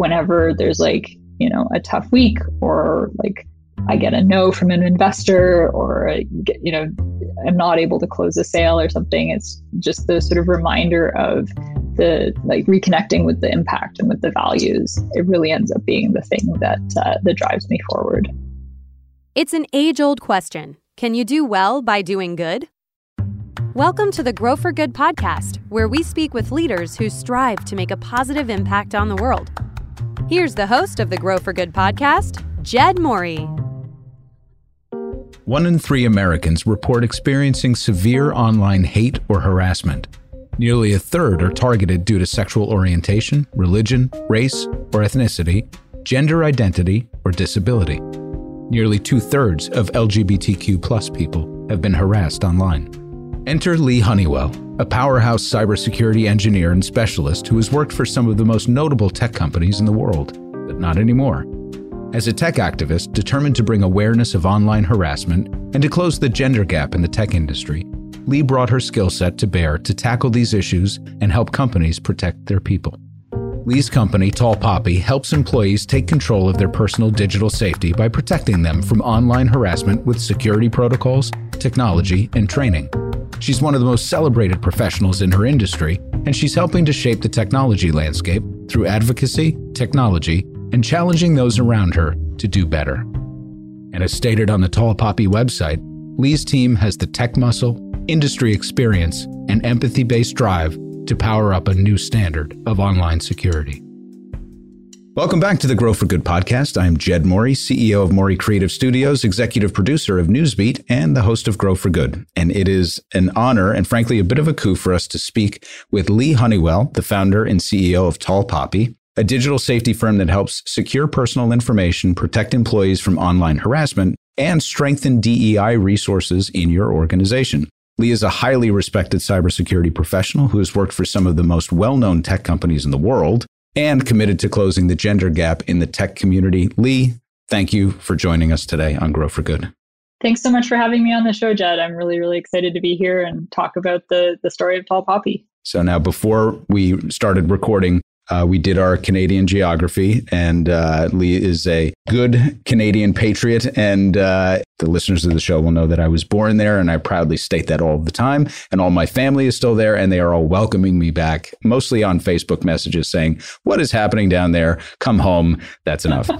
whenever there's like, you know, a tough week, or like I get a no from an investor, or, you know, I'm not able to close a sale or something. It's just the sort of reminder of the like reconnecting with the impact and with the values. It really ends up being the thing that drives me forward. It's an age-old question. Can you do well by doing good? Welcome to the Grow for Good podcast, where we speak with leaders who strive to make a positive impact on the world. Here's the host of the Grow for Good podcast, Jed Morey. 1 in 3 Americans report experiencing severe online hate or harassment. Nearly 1/3 are targeted due to sexual orientation, religion, race or ethnicity, gender identity, or disability. Nearly 2/3 of LGBTQ+ people have been harassed online. Enter Leigh Honeywell, a powerhouse cybersecurity engineer and specialist who has worked for some of the most notable tech companies in the world, but not anymore. As a tech activist determined to bring awareness of online harassment and to close the gender gap in the tech industry, Leigh brought her skill set to bear to tackle these issues and help companies protect their people. Leigh's company, Tall Poppy, helps employees take control of their personal digital safety by protecting them from online harassment with security protocols, technology, and training. She's one of the most celebrated professionals in her industry, and she's helping to shape the technology landscape through advocacy, technology, and challenging those around her to do better. And as stated on the Tall Poppy website, Leigh's team has the tech muscle, industry experience, and empathy-based drive to power up a new standard of online security. Welcome back to the Grow for Good podcast. I'm Jed Morey, CEO of Morey Creative Studios, executive producer of Newsbeat, and the host of Grow for Good. And it is an honor and frankly a bit of a coup for us to speak with Leigh Honeywell, the founder and CEO of Tall Poppy, a digital safety firm that helps secure personal information, protect employees from online harassment, and strengthen DEI resources in your organization. Leigh is a highly respected cybersecurity professional who has worked for some of the most well-known tech companies in the world and committed to closing the gender gap in the tech community. Leigh, thank you for joining us today on Grow for Good. Thanks so much for having me on the show, Jed. I'm really, really excited to be here and talk about the story of Tall Poppy. So now, before we started recording, we did our Canadian geography, and Leigh is a good Canadian patriot, and the listeners of the show will know that I was born there, and I proudly state that all the time, and all my family is still there, and they are all welcoming me back, mostly on Facebook messages saying, what is happening down there? Come home. That's enough.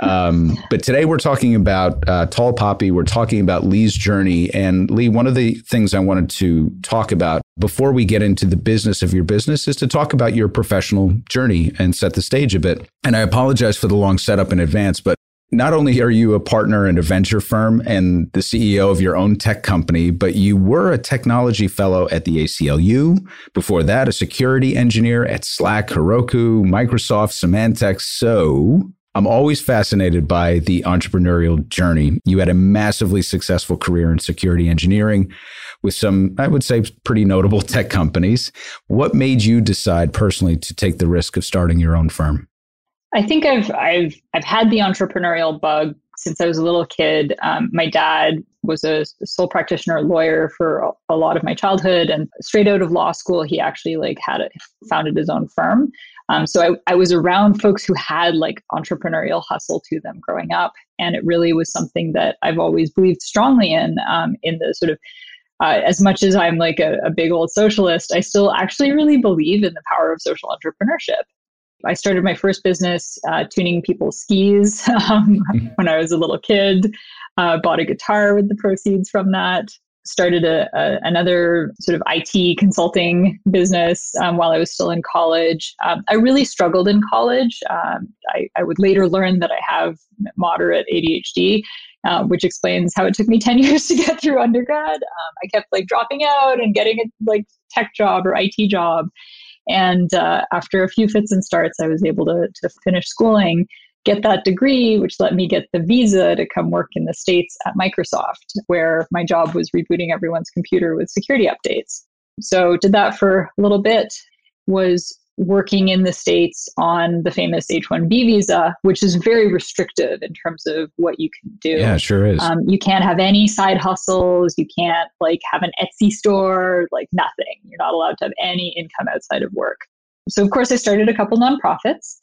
But today we're talking about Tall Poppy. We're talking about Leigh's journey. And Leigh, one of the things I wanted to talk about before we get into the business of your business is to talk about your professional journey and set the stage a bit. And I apologize for the long setup in advance, but not only are you a partner in a venture firm and the CEO of your own tech company, but you were a technology fellow at the ACLU. Before that, a security engineer at Slack, Heroku, Microsoft, Symantec. So I'm always fascinated by the entrepreneurial journey. You had a massively successful career in security engineering with some, I would say, pretty notable tech companies. What made you decide personally to take the risk of starting your own firm? I think I've had the entrepreneurial bug since I was a little kid. My dad was a sole practitioner lawyer for a lot of my childhood, and straight out of law school, he actually founded his own firm. So I was around folks who had like entrepreneurial hustle to them growing up, and it really was something that I've always believed strongly in the sort of. As much as I'm like a big old socialist, I still actually really believe in the power of social entrepreneurship. I started my first business tuning people's skis when I was a little kid, bought a guitar with the proceeds from that, started another sort of IT consulting business while I was still in college. I really struggled in college. I would later learn that I have moderate ADHD. Which explains how it took me 10 years to get through undergrad. I kept like dropping out and getting a like tech job or IT job. And after a few fits and starts, I was able to finish schooling, get that degree, which let me get the visa to come work in the States at Microsoft, where my job was rebooting everyone's computer with security updates. So did that for a little bit, was working in the States on the famous H-1B visa, which is very restrictive in terms of what you can do. Yeah, sure is. You can't have any side hustles. You can't like have an Etsy store, like nothing. You're not allowed to have any income outside of work. So, of course, I started a couple nonprofits,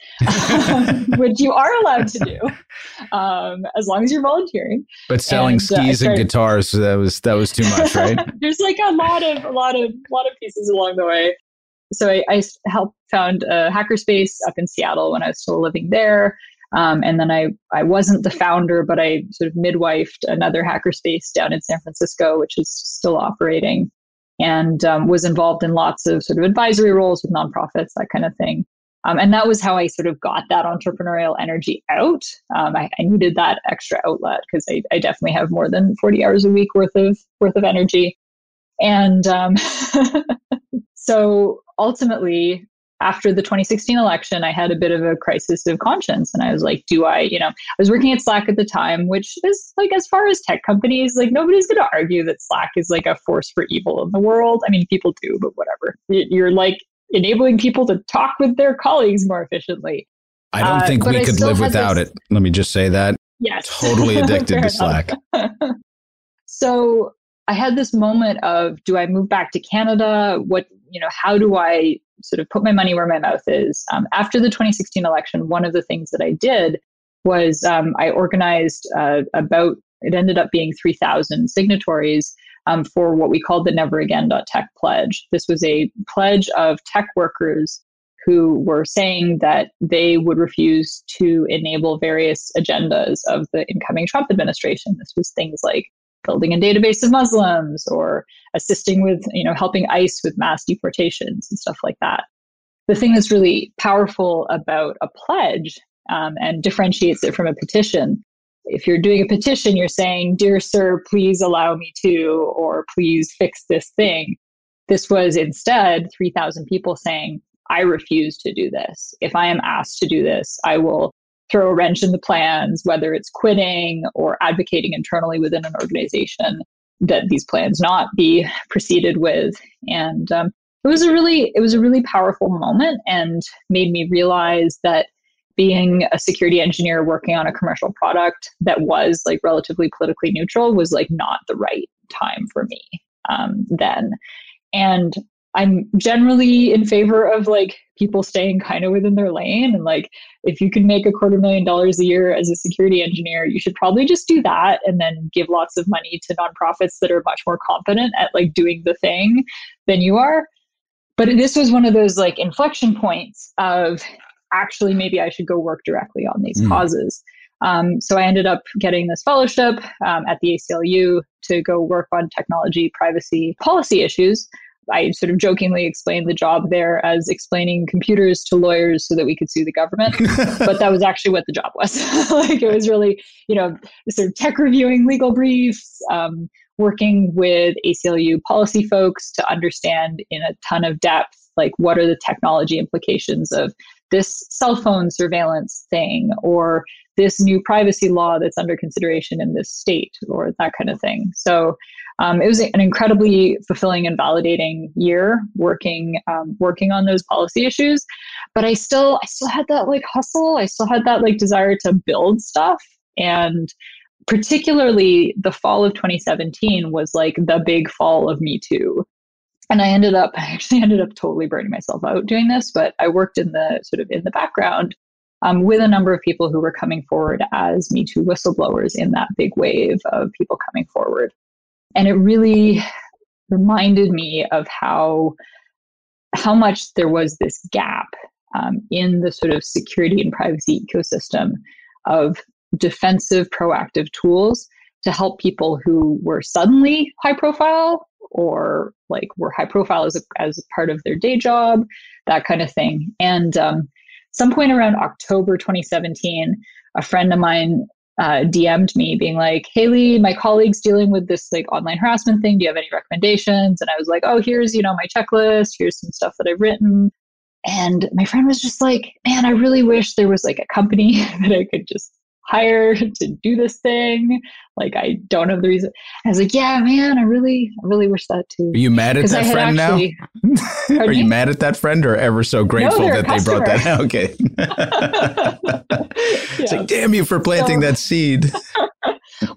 which you are allowed to do as long as you're volunteering. But selling skis and guitars, that was too much, right? There's like a lot of pieces along the way. So I helped found a hackerspace up in Seattle when I was still living there. And then I wasn't the founder, but I sort of midwifed another hackerspace down in San Francisco, which is still operating. And was involved in lots of sort of advisory roles with nonprofits, that kind of thing. And that was how I sort of got that entrepreneurial energy out. I needed that extra outlet because I definitely have more than 40 hours a week worth of energy. And so ultimately, after the 2016 election, I had a bit of a crisis of conscience. And I was like, I was working at Slack at the time, which is like, as far as tech companies, like nobody's going to argue that Slack is like a force for evil in the world. I mean, people do, but whatever. You're like enabling people to talk with their colleagues more efficiently. I don't think we could live without it. Let me just say that. Yes. Totally addicted to Slack. So I had this moment of, do I move back to Canada? How do I sort of put my money where my mouth is? After the 2016 election, one of the things that I did was I organized it ended up being 3,000 signatories for what we called the Never Again.tech pledge. This was a pledge of tech workers who were saying that they would refuse to enable various agendas of the incoming Trump administration. This was things like building a database of Muslims or assisting with, helping ICE with mass deportations and stuff like that. The thing that's really powerful about a pledge and differentiates it from a petition. If you're doing a petition, you're saying, "Dear sir, please allow me to," or "Please fix this thing." This was instead 3,000 people saying, "I refuse to do this. If I am asked to do this, I will throw a wrench in the plans," whether it's quitting or advocating internally within an organization that these plans not be proceeded with. And it was a really powerful moment and made me realize that being a security engineer working on a commercial product that was like relatively politically neutral was like not the right time for me then. And I'm generally in favor of like people staying kind of within their lane. And like, if you can make $250,000 a year as a security engineer, you should probably just do that and then give lots of money to nonprofits that are much more competent at like doing the thing than you are. But this was one of those like inflection points of actually, maybe I should go work directly on these causes. So I ended up getting this fellowship at the ACLU to go work on technology privacy policy issues. I sort of jokingly explained the job there as explaining computers to lawyers so that we could sue the government. But that was actually what the job was. Like it was really, sort of tech reviewing legal briefs, working with ACLU policy folks to understand in a ton of depth, like what are the technology implications of this cell phone surveillance thing or this new privacy law that's under consideration in this state or that kind of thing. So it was an incredibly fulfilling and validating year working on those policy issues. But I still had that like hustle. I still had that like desire to build stuff. And particularly the fall of 2017 was like the big fall of Me Too. And I ended up totally burning myself out doing this, but I worked in the background with a number of people who were coming forward as Me Too whistleblowers in that big wave of people coming forward. And it really reminded me of how much there was this gap in the sort of security and privacy ecosystem of defensive, proactive tools to help people who were suddenly high profile or like were high profile as a part of their day job, that kind of thing. And some point around October 2017, a friend of mine DM'd me being like, "Hey Leigh, my colleague's dealing with this like online harassment thing. Do you have any recommendations?" And I was like, "Oh, here's, my checklist. Here's some stuff that I've written." And my friend was just like, "Man, I really wish there was like a company that I could just hire to do this thing. Like, I don't have the reason." I was like, "Yeah, man, I really wish that too." Are you mad at that friend actually, now? Are you mad at that friend or ever so grateful that they brought that out? Okay. Yeah. It's like, damn you for planting that seed.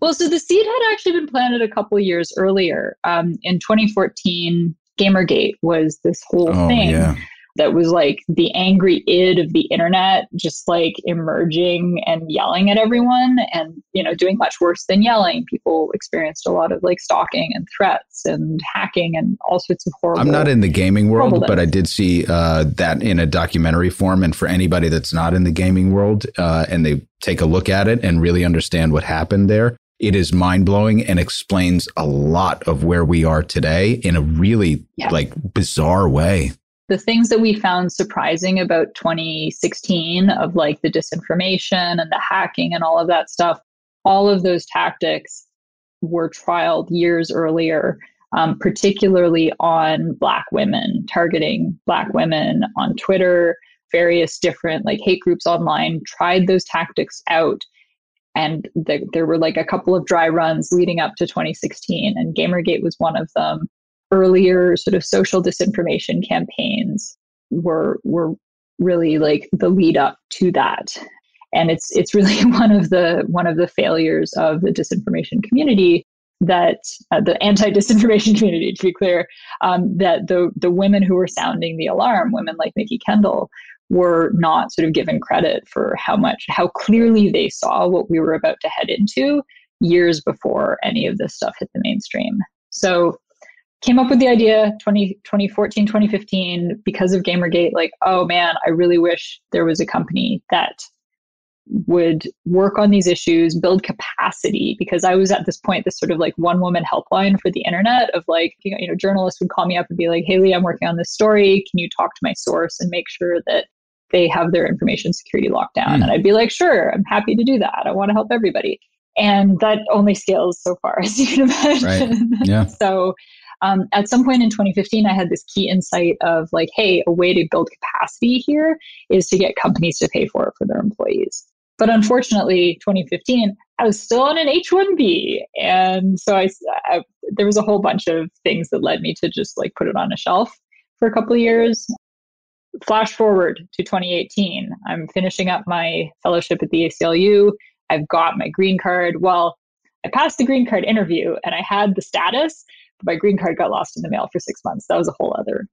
Well, so the seed had actually been planted a couple of years earlier. In 2014, Gamergate was this whole thing. Yeah. that was like the angry id of the internet, just like emerging and yelling at everyone and, you know, doing much worse than yelling. People experienced a lot of like stalking and threats and hacking and all sorts of horrible. I'm not in the gaming world, but I did see that in a documentary form. And for anybody that's not in the gaming world and they take a look at it and really understand what happened there, it is mind-blowing and explains a lot of where we are today in a really like bizarre way. The things that we found surprising about 2016 of like the disinformation and the hacking and all of that stuff, all of those tactics were trialed years earlier, particularly on Black women, targeting Black women on Twitter. Various different like hate groups online tried those tactics out. And there were like a couple of dry runs leading up to 2016, and Gamergate was one of them. Earlier sort of social disinformation campaigns were really like the lead up to that. And it's really one of the failures of the disinformation community, that the anti-disinformation community, to be clear, that the women who were sounding the alarm, women like Nikki Kendall, were not sort of given credit for how clearly they saw what we were about to head into years before any of this stuff hit the mainstream. So came up with the idea 2014, 2015, because of Gamergate, like, oh man, I really wish there was a company that would work on these issues, build capacity, because I was at this point, this sort of like one woman helpline for the internet of like, you know, journalists would call me up and be like, hey, Leigh, I'm working on this story. Can you talk to my source and make sure that they have their information security locked down? And I'd be like, sure, I'm happy to do that. I want to help everybody. And that only scales so far, as you can imagine. Right. Yeah. So at some point in 2015, I had this key insight of like, hey, a way to build capacity here is to get companies to pay for it for their employees. But unfortunately, 2015, I was still on an H-1B. And so I there was a whole bunch of things that led me to just like put it on a shelf for a couple of years. Flash forward to 2018, I'm finishing up my fellowship at the ACLU. I've got my green card. Well, I passed the green card interview and I had the status, but my green card got lost in the mail for 6 months. That was a whole other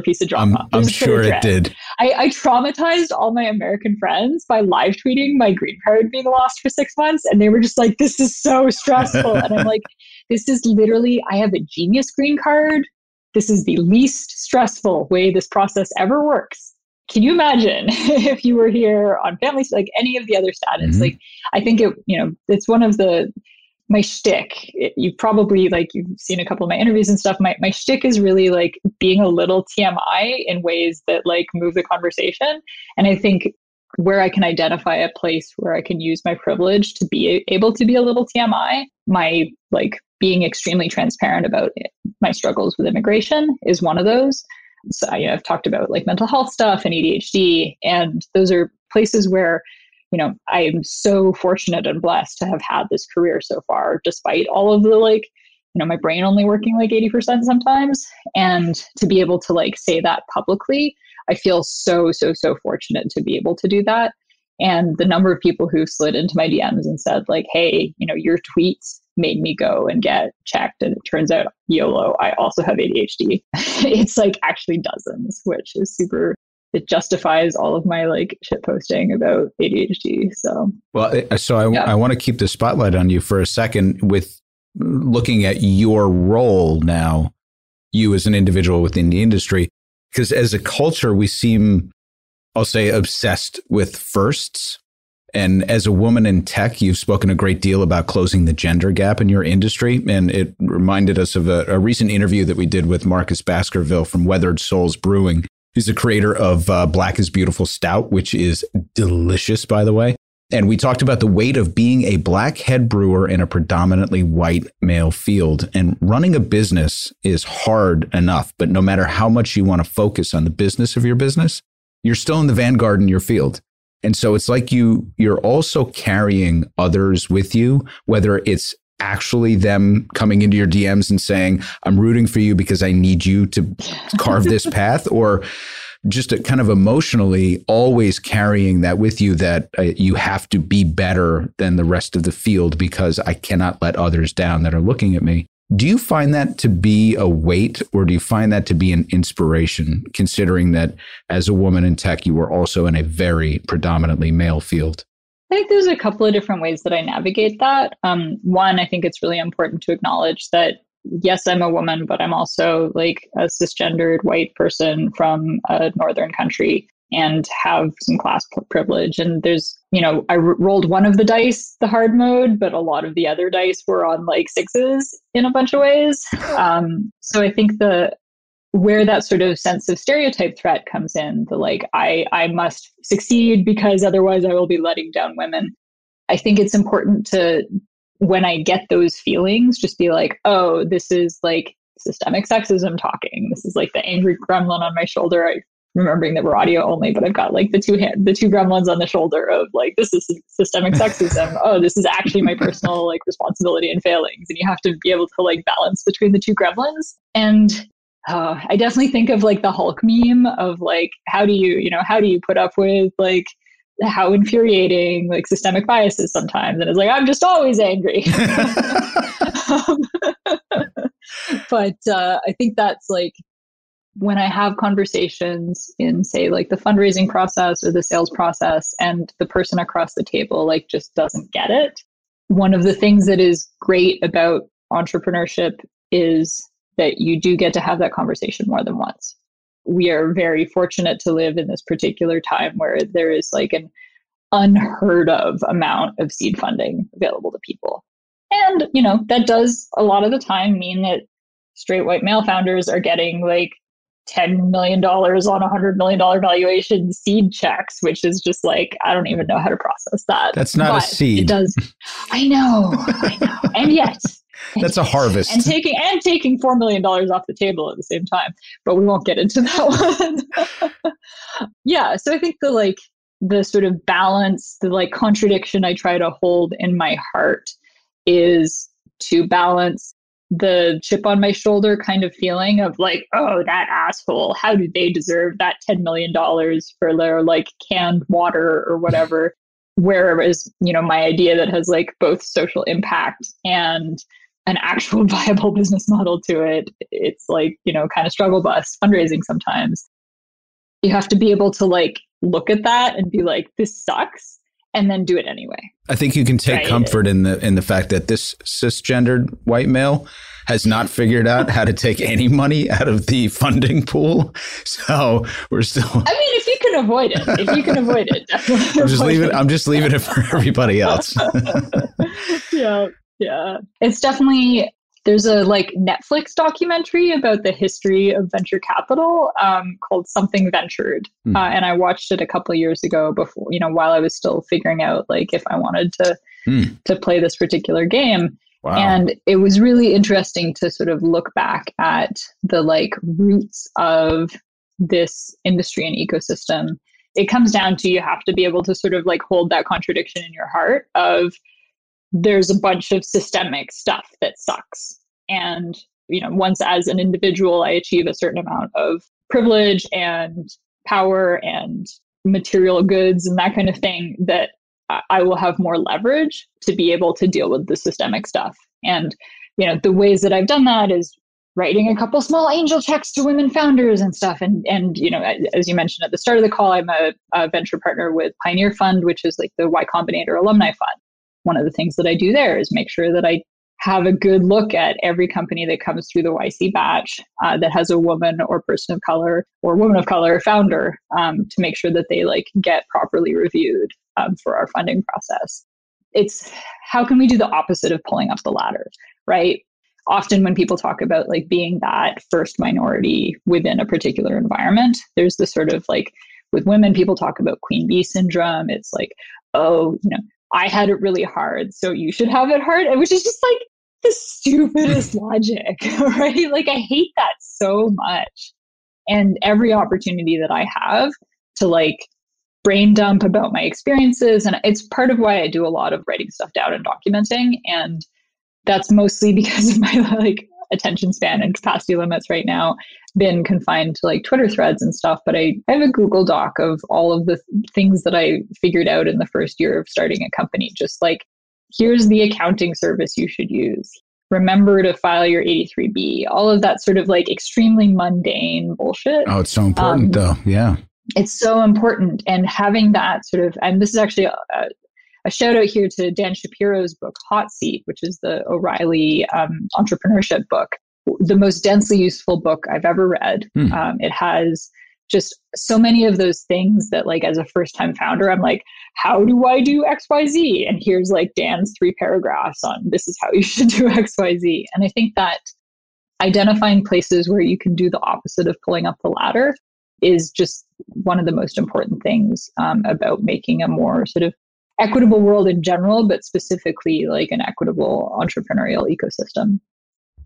piece of drama. I'm sure it did. I traumatized all my American friends by live tweeting my green card being lost for 6 months. And they were just like, this is so stressful. And I'm like, this is literally, I have a genius green card. This is the least stressful way this process ever works. Can you imagine if you were here on family, like any of the other status? Mm-hmm. Like, I think it, you know, it's one of my shtick. You've probably like, you've seen a couple of my interviews and stuff. My shtick is really like being a little TMI in ways that like move the conversation. And I think where I can identify a place where I can use my privilege to be able to be a little TMI, my like being extremely transparent about it, my struggles with immigration is one of those. So, you know, I've talked about like mental health stuff and ADHD, and those are places where, you know, I am so fortunate and blessed to have had this career so far, despite all of the like, you know, my brain only working like 80% sometimes. And to be able to like say that publicly, I feel so, so, so fortunate to be able to do that. And the number of people who slid into my DMs and said like, hey, you know, your tweets made me go and get checked. And it turns out, YOLO, I also have ADHD. It's like actually dozens, which is super, it justifies all of my like shit posting about ADHD. So, well, I want to keep the spotlight on you for a second with looking at your role now, you as an individual within the industry, because as a culture, we seem, I'll say, obsessed with firsts. And as a woman in tech, you've spoken a great deal about closing the gender gap in your industry. And it reminded us of a recent interview that we did with Marcus Baskerville from Weathered Souls Brewing. He's the creator of Black is Beautiful Stout, which is delicious, by the way. And we talked about the weight of being a Black head brewer in a predominantly white male field. And running a business is hard enough, but no matter how much you want to focus on the business of your business, you're still in the vanguard in your field. And so it's like you're also carrying others with you, whether it's actually them coming into your DMs and saying, I'm rooting for you because I need you to carve this path, or just kind of emotionally always carrying that with you, that you have to be better than the rest of the field because I cannot let others down that are looking at me. Do you find that to be a weight, or do you find that to be an inspiration, considering that as a woman in tech, you were also in a very predominantly male field? I think there's a couple of different ways that I navigate that. One, I think it's really important to acknowledge that, yes, I'm a woman, but I'm also like a cisgendered white person from a northern country and have some class privilege. And there's, you know, I rolled one of the dice, the hard mode, but a lot of the other dice were on like sixes in a bunch of ways. So I think where that sort of sense of stereotype threat comes in, the like, I must succeed because otherwise I will be letting down women. I think it's important to, when I get those feelings, just be like, oh, this is like systemic sexism talking. This is like the angry gremlin on my shoulder. I'm remembering that we're audio only, but I've got like the two gremlins on the shoulder of like, this is systemic sexism. Oh, this is actually my personal like responsibility and failings. And you have to be able to like balance between the two gremlins. And I definitely think of like the Hulk meme of like, how do you put up with like how infuriating like systemic bias is sometimes. And it's like, I'm just always angry. But I think that's like, when I have conversations in say like the fundraising process or the sales process and the person across the table like just doesn't get it. One of the things that is great about entrepreneurship is that you do get to have that conversation more than once. We are very fortunate to live in this particular time where there is like an unheard of amount of seed funding available to people. And, you know, that does a lot of the time mean that straight white male founders are getting like $10 million on a $100 million valuation seed checks, which is just like, I don't even know how to process that. That's not but a seed. It does. I know. And yet. That's a harvest. And taking $4 million off the table at the same time. But we won't get into that one. Yeah. So I think the like the sort of balance, the like contradiction I try to hold in my heart is to balance the chip on my shoulder kind of feeling of like, oh, that asshole, how do they deserve that $10 million for their like canned water or whatever? Whereas, you know, my idea that has like both social impact and an actual viable business model to it, it's like, you know, kind of struggle bus fundraising sometimes. You have to be able to like look at that and be like, this sucks, and then do it anyway. I think you can take comfort in the fact that this cisgendered white male has not figured out how to take any money out of the funding pool. So we're still... I mean, if you can avoid it, definitely. I'm just leaving it for everybody else. Yeah. It's definitely... There's a like Netflix documentary about the history of venture capital called Something Ventured. And I watched it a couple of years ago before, you know, while I was still figuring out like if I wanted to play this particular game. Wow. And it was really interesting to sort of look back at the like roots of this industry and ecosystem. It comes down to you have to be able to sort of like hold that contradiction in your heart of there's a bunch of systemic stuff that sucks. And, you know, once as an individual, I achieve a certain amount of privilege and power and material goods and that kind of thing, that I will have more leverage to be able to deal with the systemic stuff. And, you know, the ways that I've done that is writing a couple small angel checks to women founders and stuff. And you know, as you mentioned at the start of the call, I'm a venture partner with Pioneer Fund, which is like the Y Combinator alumni fund. One of the things that I do there is make sure that I have a good look at every company that comes through the YC batch that has a woman or person of color or woman of color founder to make sure that they like get properly reviewed for our funding process. It's how can we do the opposite of pulling up the ladder, right? Often when people talk about like being that first minority within a particular environment, there's this sort of like with women, people talk about queen bee syndrome. It's like, oh, you know, I had it really hard, so you should have it hard, which is just like the stupidest logic, right? Like I hate that so much. And every opportunity that I have to like brain dump about my experiences, and it's part of why I do a lot of writing stuff down and documenting. And that's mostly because of my like attention span and capacity limits right now, been confined to like Twitter threads and stuff. But I have a Google Doc of all of the things that I figured out in the first year of starting a company. Just like, here's the accounting service you should use. remember to file your 83B, all of that sort of like extremely mundane bullshit. Oh, it's so important though. Yeah. It's so important. And having that sort of, and this is actually a shout out here to Dan Shapiro's book, Hot Seat, which is the O'Reilly entrepreneurship book, the most densely useful book I've ever read. It has just so many of those things that like as a first time founder, I'm like, how do I do XYZ? And here's like Dan's 3 paragraphs on this is how you should do XYZ. And I think that identifying places where you can do the opposite of pulling up the ladder is just one of the most important things about making a more sort of equitable world in general, but specifically like an equitable entrepreneurial ecosystem.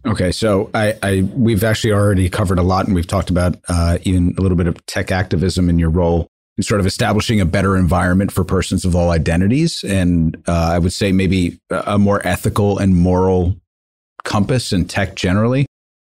Okay, so we've actually already covered a lot, and we've talked about even a little bit of tech activism in your role and sort of establishing a better environment for persons of all identities. And I would say maybe a more ethical and moral compass in tech generally.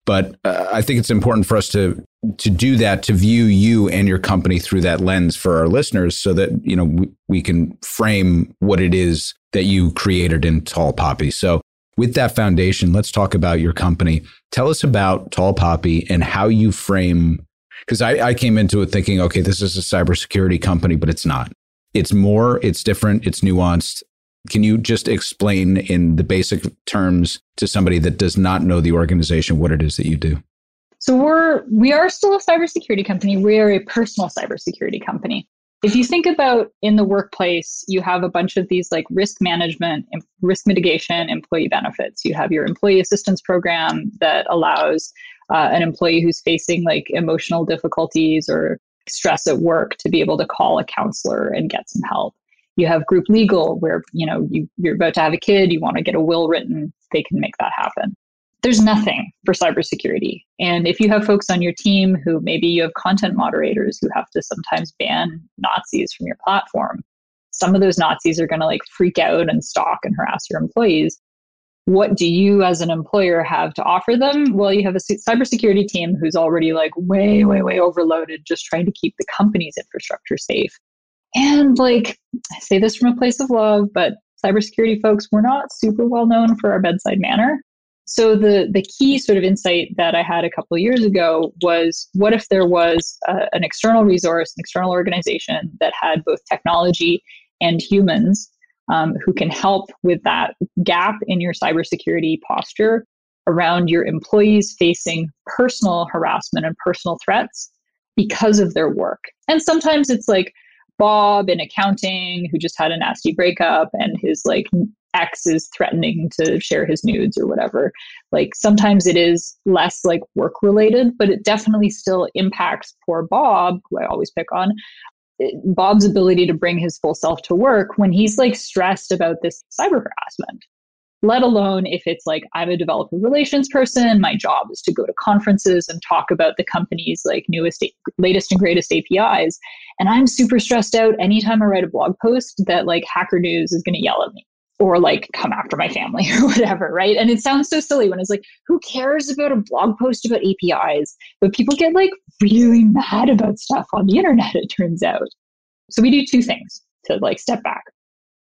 But I think it's important for us to do that, to view you and your company through that lens for our listeners so that, you know, we can frame what it is that you created in Tall Poppy. So with that foundation, let's talk about your company. Tell us about Tall Poppy and how you frame, because I came into it thinking, okay, this is a cybersecurity company, but it's not. It's more, it's different, it's nuanced. Can you just explain in the basic terms to somebody that does not know the organization what it is that you do? So we are still a cybersecurity company. We are a personal cybersecurity company. If you think about in the workplace, you have a bunch of these like risk management, risk mitigation, employee benefits. You have your employee assistance program that allows an employee who's facing like emotional difficulties or stress at work to be able to call a counselor and get some help. You have group legal where, you know, you're about to have a kid, you want to get a will written, they can make that happen. There's nothing for cybersecurity. And if you have folks on your team who maybe you have content moderators who have to sometimes ban Nazis from your platform, some of those Nazis are going to like freak out and stalk and harass your employees. What do you as an employer have to offer them? Well, you have a cybersecurity team who's already like way, way, way overloaded, just trying to keep the company's infrastructure safe. And like, I say this from a place of love, but cybersecurity folks, we're not super well known for our bedside manner. So the key sort of insight that I had a couple of years ago was, what if there was an external resource, an external organization that had both technology and humans who can help with that gap in your cybersecurity posture around your employees facing personal harassment and personal threats because of their work. And sometimes it's like Bob in accounting who just had a nasty breakup and his like ex is threatening to share his nudes or whatever. Like sometimes it is less like work related, but it definitely still impacts poor Bob, who I always pick on, Bob's ability to bring his full self to work when he's like stressed about this cyber harassment. Let alone if it's like, I'm a developer relations person, my job is to go to conferences and talk about the company's like newest, latest and greatest APIs. And I'm super stressed out anytime I write a blog post that like Hacker News is going to yell at me or like come after my family or whatever, right? And it sounds so silly when it's like, who cares about a blog post about APIs? But people get like really mad about stuff on the internet, it turns out. So we do 2 things to like step back.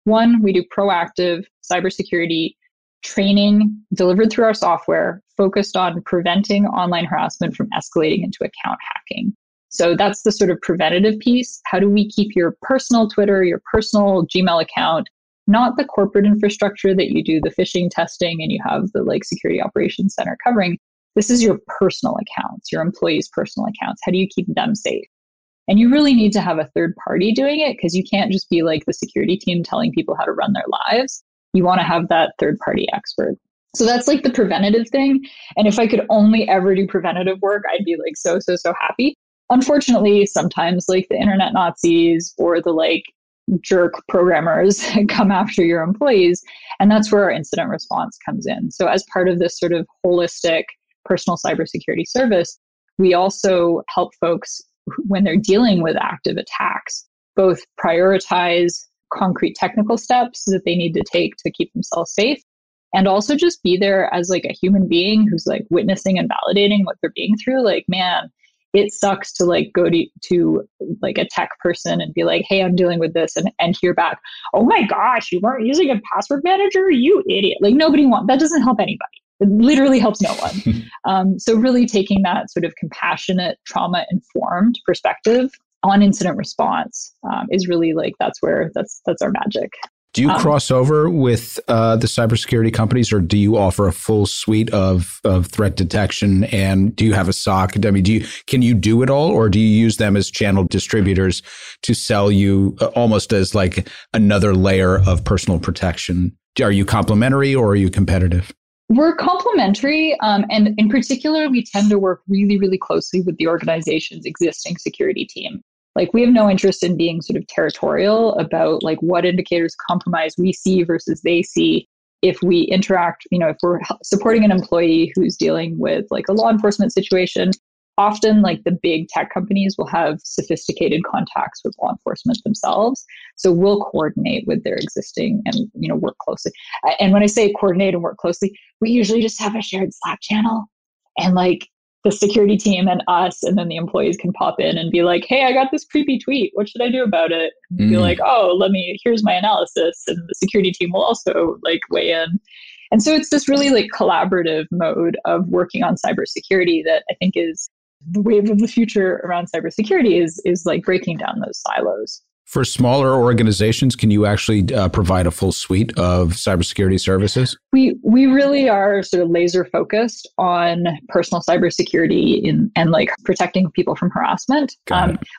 One, we do proactive cybersecurity training delivered through our software focused on preventing online harassment from escalating into account hacking. So that's the sort of preventative piece. How do we keep your personal Twitter, your personal Gmail account, not the corporate infrastructure that you do the phishing testing and you have the like security operations center covering? This is your personal accounts, your employees' personal accounts. How do you keep them safe? And you really need to have a third party doing it because you can't just be like the security team telling people how to run their lives. You want to have that third-party expert. So that's like the preventative thing. And if I could only ever do preventative work, I'd be like so happy. Unfortunately, sometimes like the internet Nazis or the like jerk programmers come after your employees. And that's where our incident response comes in. So as part of this sort of holistic personal cybersecurity service, we also help folks when they're dealing with active attacks, both prioritize concrete technical steps that they need to take to keep themselves safe, and also just be there as like a human being who's like witnessing and validating what they're being through. Like, man, it sucks to like go to like a tech person and be like, hey, I'm dealing with this, and hear back, oh my gosh, you weren't using a password manager, you idiot. Like nobody wants that. Doesn't help anybody, It literally helps no one. So really taking that sort of compassionate, trauma-informed perspective on incident response is really like, that's our magic. Do you cross over with the cybersecurity companies, or do you offer a full suite of threat detection? And do you have a SOC? I mean, can you do it all, or do you use them as channel distributors to sell you almost as like another layer of personal protection? Are you complementary or are you competitive? We're complementary, and in particular, we tend to work really, really closely with the organization's existing security team. Like, we have no interest in being sort of territorial about like what indicators of compromise we see versus they see. If we interact, you know, if we're supporting an employee who's dealing with like a law enforcement situation, often like the big tech companies will have sophisticated contacts with law enforcement themselves. So we'll coordinate with their existing and, you know, work closely. And when I say coordinate and work closely, we usually just have a shared Slack channel, and like the security team and us, and then the employees can pop in and be like, hey, I got this creepy tweet. What should I do about it? And be like, oh, here's my analysis. And the security team will also like weigh in. And so it's this really like collaborative mode of working on cybersecurity that I think is the wave of the future around cybersecurity, is like breaking down those silos. For smaller organizations, can you actually provide a full suite of cybersecurity services? We really are sort of laser focused on personal cybersecurity and like protecting people from harassment.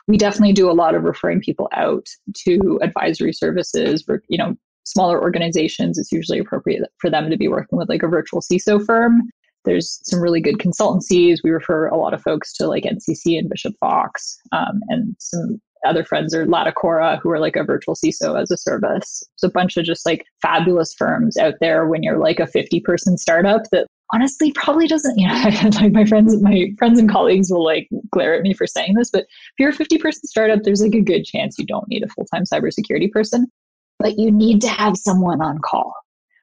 We definitely do a lot of referring people out to advisory services for, you know, smaller organizations. It's usually appropriate for them to be working with like a virtual CISO firm. There's some really good consultancies. We refer a lot of folks to like NCC and Bishop Fox, and some other friends are Latacora, who are like a virtual CISO as a service. It's a bunch of just like fabulous firms out there when you're like a 50-person startup that honestly probably doesn't, you know, like my friends and colleagues will like glare at me for saying this, but if you're a 50-person startup, there's like a good chance you don't need a full-time cybersecurity person, but you need to have someone on call,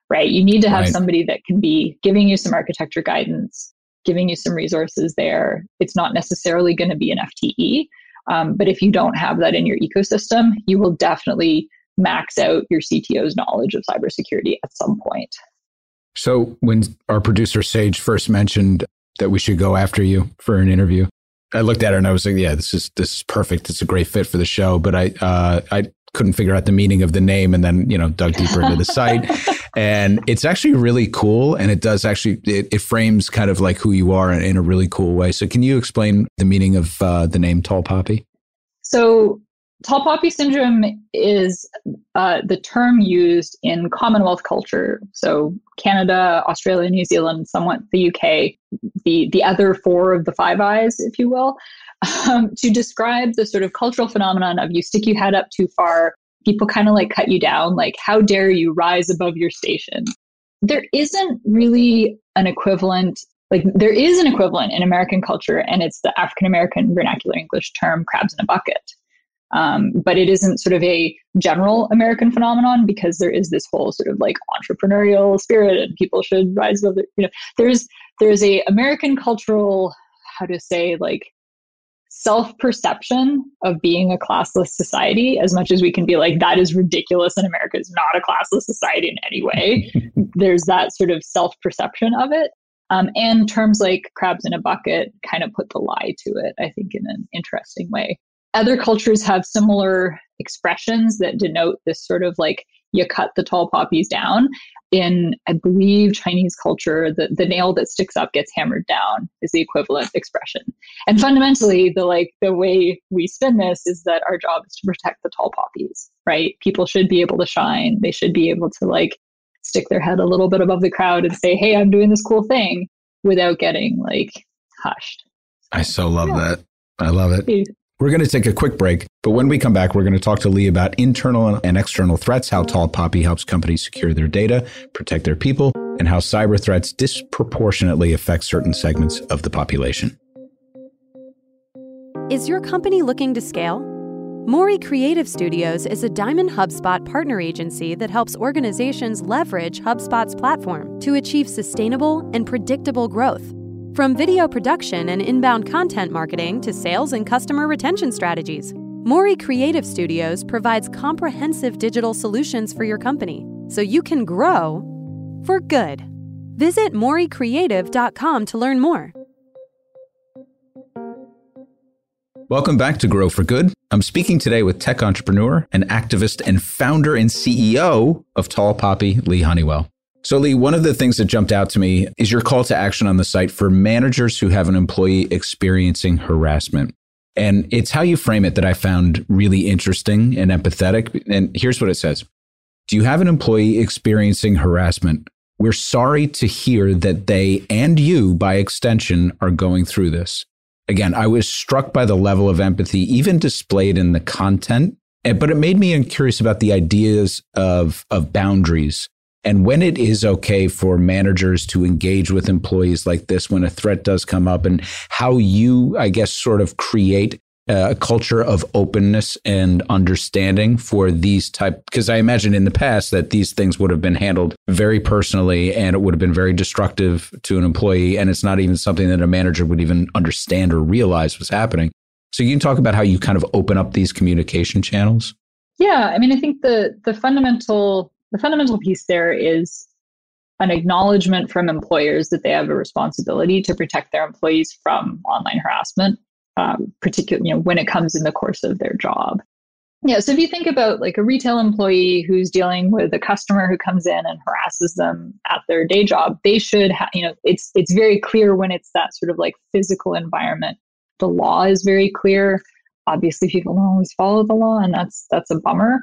right? You need to have somebody that can be giving you some architecture guidance, giving you some resources there. It's not necessarily going to be an FTE. But if you don't have that in your ecosystem, you will definitely max out your CTO's knowledge of cybersecurity at some point. So when our producer Sage first mentioned that we should go after you for an interview, I looked at her and I was like, yeah, this is perfect. It's a great fit for the show. But I couldn't figure out the meaning of the name, and then, you know, dug deeper into the site. And it's actually really cool. And it does actually, it frames kind of like who you are in a really cool way. So can you explain the meaning of the name Tall Poppy? So Tall Poppy syndrome is the term used in Commonwealth culture. So Canada, Australia, New Zealand, somewhat the UK, the other four of the Five Eyes, if you will, to describe the sort of cultural phenomenon of you stick your head up too far. People kind of like cut you down, like, how dare you rise above your station? There isn't really an equivalent, like there is an equivalent in American culture, and it's the African-American vernacular English term, crabs in a bucket. But it isn't sort of a general American phenomenon, because there is this whole sort of like entrepreneurial spirit and people should rise above their, you know, there's a American cultural, how to say, like, self-perception of being a classless society, as much as we can be like, that is ridiculous, and America is not a classless society in any way. There's that sort of self-perception of it. And terms like crabs in a bucket kind of put the lie to it, I think, in an interesting way. Other cultures have similar expressions that denote this sort of like, you cut the tall poppies down. In, I believe, Chinese culture, the nail that sticks up gets hammered down is the equivalent expression. And fundamentally, the way we spin this is that our job is to protect the tall poppies, right? People should be able to shine. They should be able to like stick their head a little bit above the crowd and say, hey, I'm doing this cool thing, without getting like hushed. I so love that. I love it. Dude. We're going to take a quick break, but when we come back, we're going to talk to Leigh about internal and external threats, how Tall Poppy helps companies secure their data, protect their people, and how cyber threats disproportionately affect certain segments of the population. Is your company looking to scale? Morey Creative Studios is a Diamond HubSpot partner agency that helps organizations leverage HubSpot's platform to achieve sustainable and predictable growth. From video production and inbound content marketing to sales and customer retention strategies, Morey Creative Studios provides comprehensive digital solutions for your company so you can grow for good. Visit moreycreative.com to learn more. Welcome back to Grow for Good. I'm speaking today with tech entrepreneur and activist and founder and CEO of Tall Poppy, Leigh Honeywell. So Leigh, one of the things that jumped out to me is your call to action on the site for managers who have an employee experiencing harassment. And it's how you frame it that I found really interesting and empathetic. And here's what it says. Do you have an employee experiencing harassment? We're sorry to hear that they and you, by extension, are going through this. Again, I was struck by the level of empathy even displayed in the content, but it made me curious about the ideas of boundaries and when it is okay for managers to engage with employees like this when a threat does come up and how you, I guess, sort of create a culture of openness and understanding for these type, because I imagine in the past that these things would have been handled very personally and it would have been very destructive to an employee. And it's not even something that a manager would even understand or realize was happening. So you can talk about how you kind of open up these communication channels. Yeah. I mean, I think the fundamental piece there is an acknowledgement from employers that they have a responsibility to protect their employees from online harassment. Particularly, when it comes in the course of their job. Yeah. So if you think about like a retail employee who's dealing with a customer who comes in and harasses them at their day job, they should have, it's very clear when it's that sort of like physical environment. The law is very clear. Obviously, people don't always follow the law, and that's a bummer.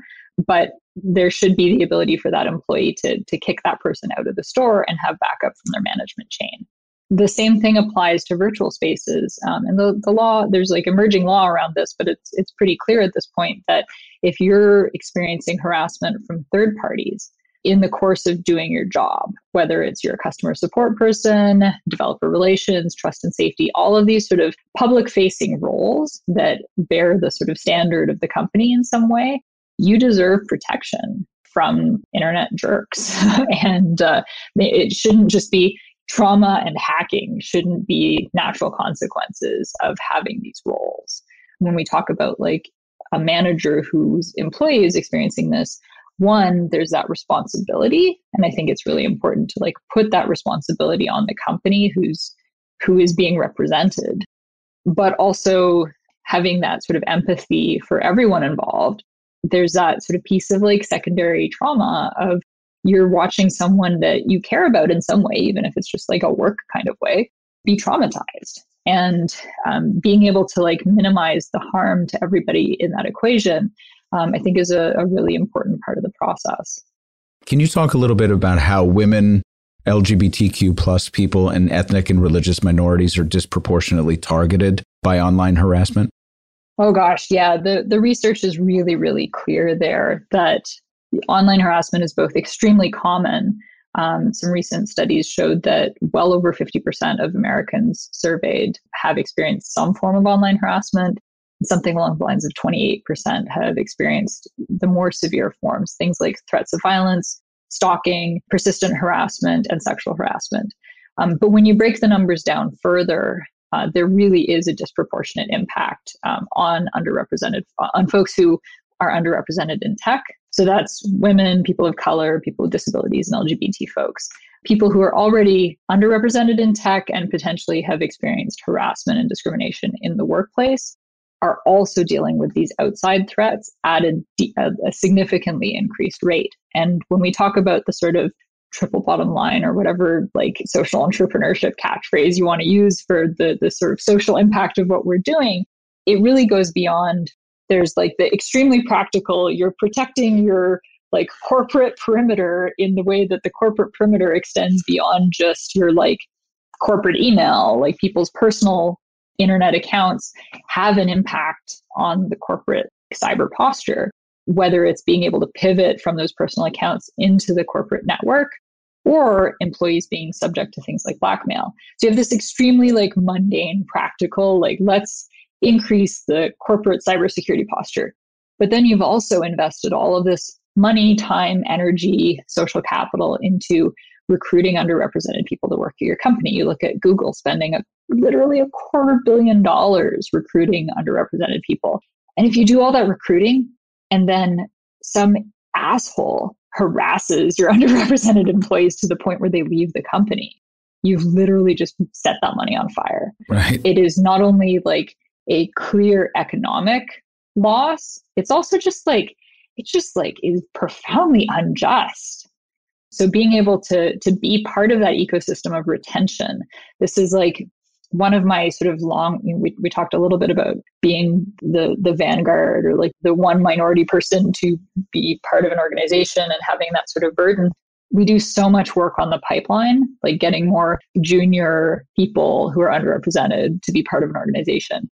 But there should be the ability for that employee to kick that person out of the store and have backup from their management chain. The same thing applies to virtual spaces. And the law, there's like emerging law around this, but it's pretty clear at this point that if you're experiencing harassment from third parties in the course of doing your job, whether it's your customer support person, developer relations, trust and safety, all of these sort of public-facing roles that bear the sort of standard of the company in some way, you deserve protection from internet jerks. And it shouldn't just be trauma and hacking shouldn't be natural consequences of having these roles. When we talk about like a manager whose employee is experiencing this, one, there's that responsibility. And I think it's really important to like put that responsibility on the company who is being represented, but also having that sort of empathy for everyone involved. There's that sort of piece of like secondary trauma of you're watching someone that you care about in some way, even if it's just like a work kind of way, be traumatized. And being able to like minimize the harm to everybody in that equation, I think is a really important part of the process. Can you talk a little bit about how women, LGBTQ+ people, and ethnic and religious minorities are disproportionately targeted by online harassment? Oh gosh, yeah. The research is really, really clear there that online harassment is both extremely common. Some recent studies showed that well over 50% of Americans surveyed have experienced some form of online harassment. Something along the lines of 28% have experienced the more severe forms, things like threats of violence, stalking, persistent harassment, and sexual harassment. But when you break the numbers down further, there really is a disproportionate impact on folks who are underrepresented in tech. So that's women, people of color, people with disabilities, and LGBT folks, people who are already underrepresented in tech and potentially have experienced harassment and discrimination in the workplace are also dealing with these outside threats at a significantly increased rate. And when we talk about the sort of triple bottom line or whatever like social entrepreneurship catchphrase you want to use for the sort of social impact of what we're doing, it really goes beyond. There's like the extremely practical, you're protecting your like corporate perimeter in the way that the corporate perimeter extends beyond just your like corporate email, like people's personal internet accounts have an impact on the corporate cyber posture, whether it's being able to pivot from those personal accounts into the corporate network or employees being subject to things like blackmail. So you have this extremely like mundane, practical, like let's increase the corporate cybersecurity posture. But then you've also invested all of this money, time, energy, social capital into recruiting underrepresented people to work at your company. You look at Google spending literally $250 million recruiting underrepresented people. And if you do all that recruiting and then some asshole harasses your underrepresented employees to the point where they leave the company. You've literally just set that money on fire. Right. It is not only like a clear economic loss, it's also just like, it's just like is profoundly unjust. So being able to be part of that ecosystem of retention, this is like one of my sort of long, you know, we talked a little bit about being the vanguard or like the one minority person to be part of an organization and having that sort of burden. We do so much work on the pipeline, like getting more junior people who are underrepresented to be part of an organization.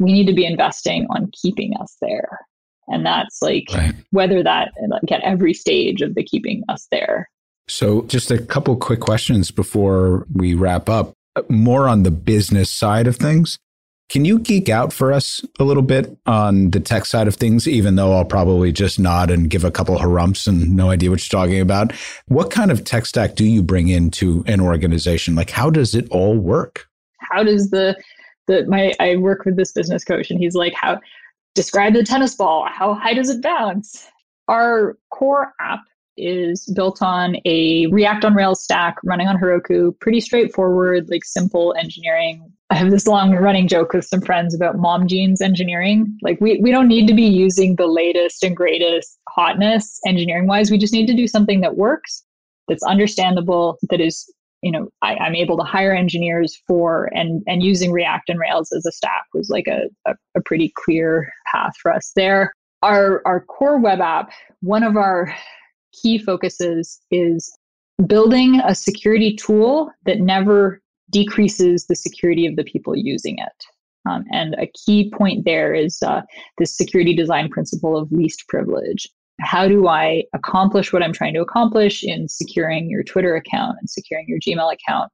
We need to be investing on keeping us there. And that's like, right, whether that, like at every stage of the keeping us there. So just a couple quick questions before we wrap up. More on the business side of things. Can you geek out for us a little bit on the tech side of things, even though I'll probably just nod and give a couple harumphs and no idea what you're talking about? What kind of tech stack do you bring into an organization? Like, how does it all work? How does I work with this business coach and he's like, how describe the tennis ball. How high does it bounce? Our core app is built on a React on Rails stack running on Heroku, pretty straightforward, like simple engineering. I have this long running joke with some friends about mom jeans engineering. Like we don't need to be using the latest and greatest hotness engineering wise. We just need to do something that works, that's understandable, that is, you know, I'm able to hire engineers for, and using React and Rails as a stack was like a pretty clear path for us there. Our core web app, one of our key focuses is building a security tool that never decreases the security of the people using it. And a key point there is the security design principle of least privilege. How do I accomplish what I'm trying to accomplish in securing your Twitter account and securing your Gmail account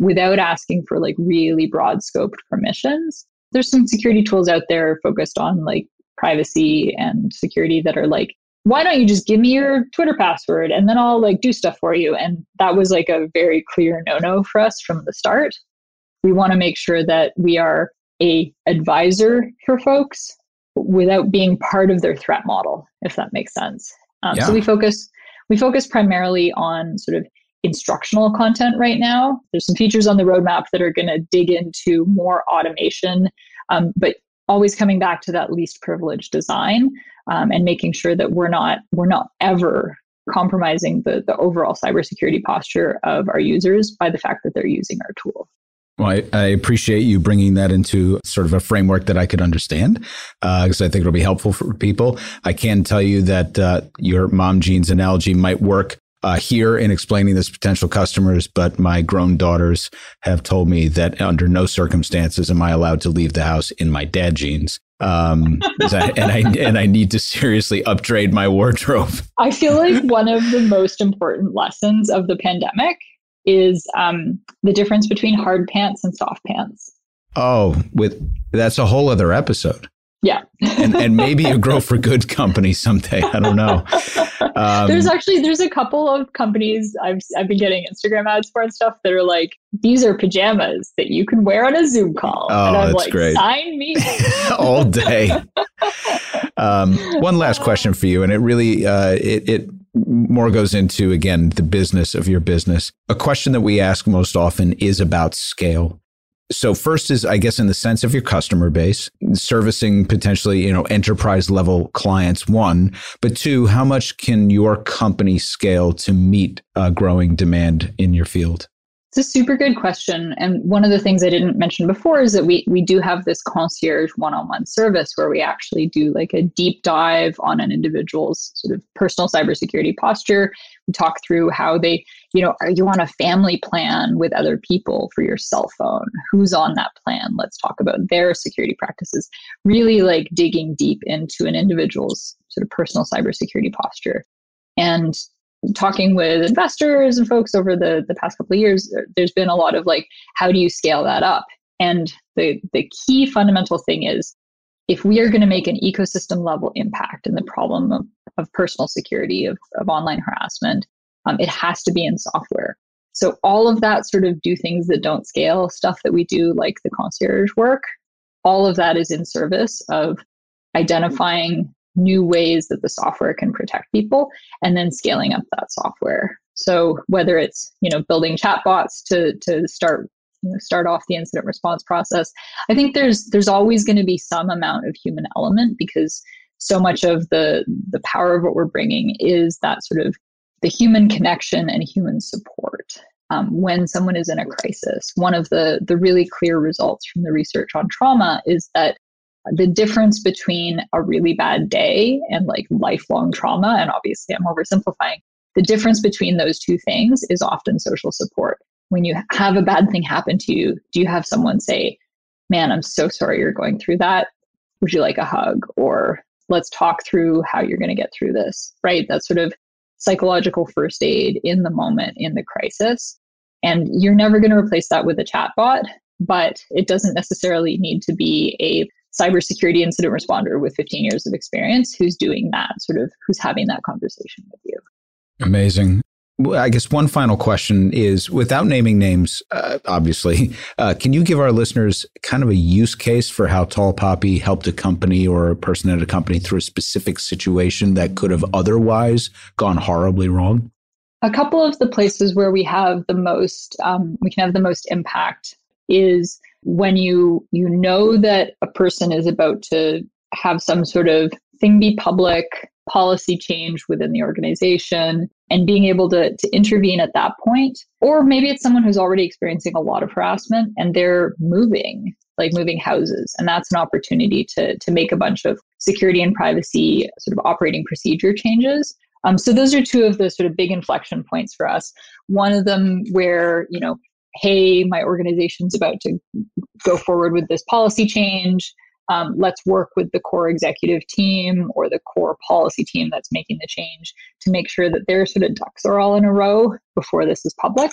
without asking for like really broad scoped permissions? There's some security tools out there focused on like privacy and security that are like, why don't you just give me your Twitter password and then I'll like do stuff for you? And that was like a very clear no-no for us from the start. We want to make sure that we are a advisor for folks without being part of their threat model, if that makes sense. So we focus primarily on sort of instructional content right now. There's some features on the roadmap that are going to dig into more automation, but always coming back to that least privilege design and making sure that we're not ever compromising the overall cybersecurity posture of our users by the fact that they're using our tool. Well, I appreciate you bringing that into sort of a framework that I could understand because I think it'll be helpful for people. I can tell you that your mom jeans analogy might work here in explaining this to potential customers, but my grown daughters have told me that under no circumstances am I allowed to leave the house in my dad jeans. I need to seriously upgrade my wardrobe. I feel like one of the most important lessons of the pandemic is the difference between hard pants and soft pants. Oh, that's a whole other episode. Yeah. and maybe a grow for good company someday. I don't know. There's a couple of companies I've been getting Instagram ads for and stuff that are like, these are pajamas that you can wear on a Zoom call. Oh, and I'm that's like, great. Sign me all day. One last question for you. And it really, it more goes into, again, the business of your business. A question that we ask most often is about scale. So first is, I guess, in the sense of your customer base, servicing potentially, you know, enterprise level clients, one, but two, how much can your company scale to meet growing demand in your field? It's a super good question. And one of the things I didn't mention before is that we do have this concierge one-on-one service where we actually do like a deep dive on an individual's sort of personal cybersecurity posture. We talk through how they, you know, are you on a family plan with other people for your cell phone? Who's on that plan? Let's talk about their security practices. Really like digging deep into an individual's sort of personal cybersecurity posture. And talking with investors and folks over the past couple of years, there's been a lot of like, how do you scale that up? And the key fundamental thing is, if we are going to make an ecosystem level impact in the problem of personal security, of online harassment, it has to be in software. So all of that sort of do things that don't scale stuff that we do, like the concierge work, all of that is in service of identifying new ways that the software can protect people, and then scaling up that software. So whether it's, you know, building chatbots to start, you know, start off the incident response process, I think there's always going to be some amount of human element, because so much of the power of what we're bringing is that sort of the human connection and human support. When someone is in a crisis, one of the really clear results from the research on trauma is that the difference between a really bad day and like lifelong trauma, and obviously I'm oversimplifying, the difference between those two things is often social support. When you have a bad thing happen to you, do you have someone say, man, I'm so sorry you're going through that. Would you like a hug? Or let's talk through how you're going to get through this, right? That sort of psychological first aid in the moment, in the crisis. And you're never going to replace that with a chatbot, but it doesn't necessarily need to be a cybersecurity incident responder with 15 years of experience who's doing that, sort of who's having that conversation with you. Amazing. Well, I guess one final question is, without naming names, obviously, can you give our listeners kind of a use case for how Tall Poppy helped a company or a person at a company through a specific situation that could have otherwise gone horribly wrong? A couple of the places where we have the most, we can have the most impact is when you know that a person is about to have some sort of thing be public, policy change within the organization, and being able to intervene at that point. Or maybe it's someone who's already experiencing a lot of harassment and they're moving houses. And that's an opportunity to make a bunch of security and privacy sort of operating procedure changes. So those are two of the sort of big inflection points for us. One of them where, you know, hey, my organization's about to go forward with this policy change. Let's work with the core executive team or the core policy team that's making the change to make sure that their sort of ducks are all in a row before this is public.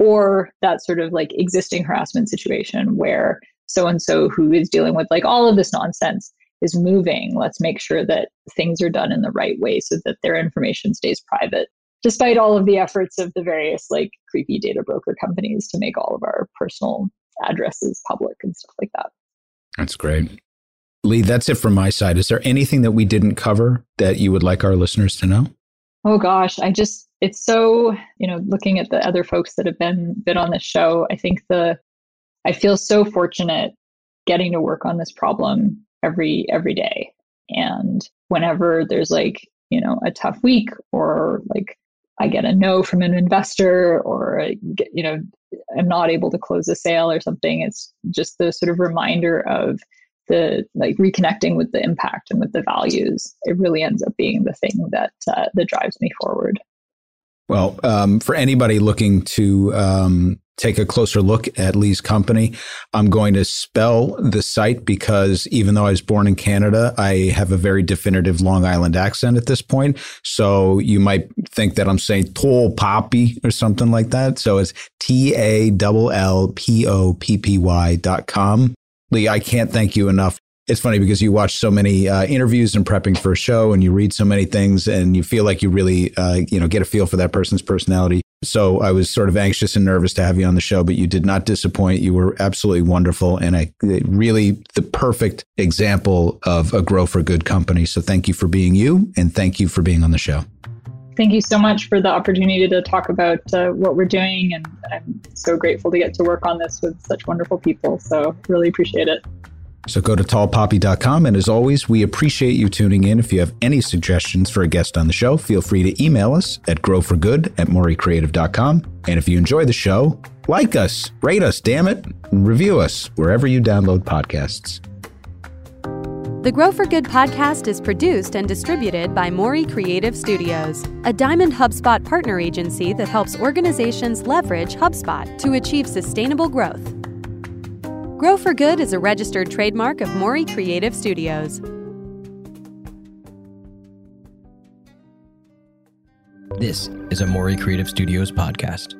Or that sort of like existing harassment situation where so-and-so who is dealing with like all of this nonsense is moving. Let's make sure that things are done in the right way so that their information stays private, despite all of the efforts of the various like creepy data broker companies to make all of our personal addresses public and stuff like that. That's great. Leigh, that's it from my side. Is there anything that we didn't cover that you would like our listeners to know? Oh gosh, it's so, you know, looking at the other folks that have been on this show, I feel so fortunate getting to work on this problem every day. And whenever there's like, you know, a tough week, or like I get a no from an investor, or, you know, I'm not able to close a sale or something, it's just the sort of reminder of the like reconnecting with the impact and with the values. It really ends up being the thing that drives me forward. Well, for anybody looking to take a closer look at Leigh's company, I'm going to spell the site, because even though I was born in Canada, I have a very definitive Long Island accent at this point. So you might think that I'm saying Tall Poppy or something like that. So it's TALLPOPPY.com. Leigh, I can't thank you enough. It's funny because you watch so many interviews and prepping for a show, and you read so many things, and you feel like you really, you know, get a feel for that person's personality. So I was sort of anxious and nervous to have you on the show, but you did not disappoint. You were absolutely wonderful, and really the perfect example of a grow for good company. So thank you for being you, and thank you for being on the show. Thank you so much for the opportunity to talk about what we're doing, and I'm so grateful to get to work on this with such wonderful people. So really appreciate it. So go to tallpoppy.com. And as always, we appreciate you tuning in. If you have any suggestions for a guest on the show, feel free to email us at growforgood@moreycreative.com. And if you enjoy the show, like us, rate us, damn it, and review us wherever you download podcasts. The Grow for Good podcast is produced and distributed by Morey Creative Studios, a Diamond HubSpot partner agency that helps organizations leverage HubSpot to achieve sustainable growth. Grow for Good is a registered trademark of Morey Creative Studios. This is a Morey Creative Studios podcast.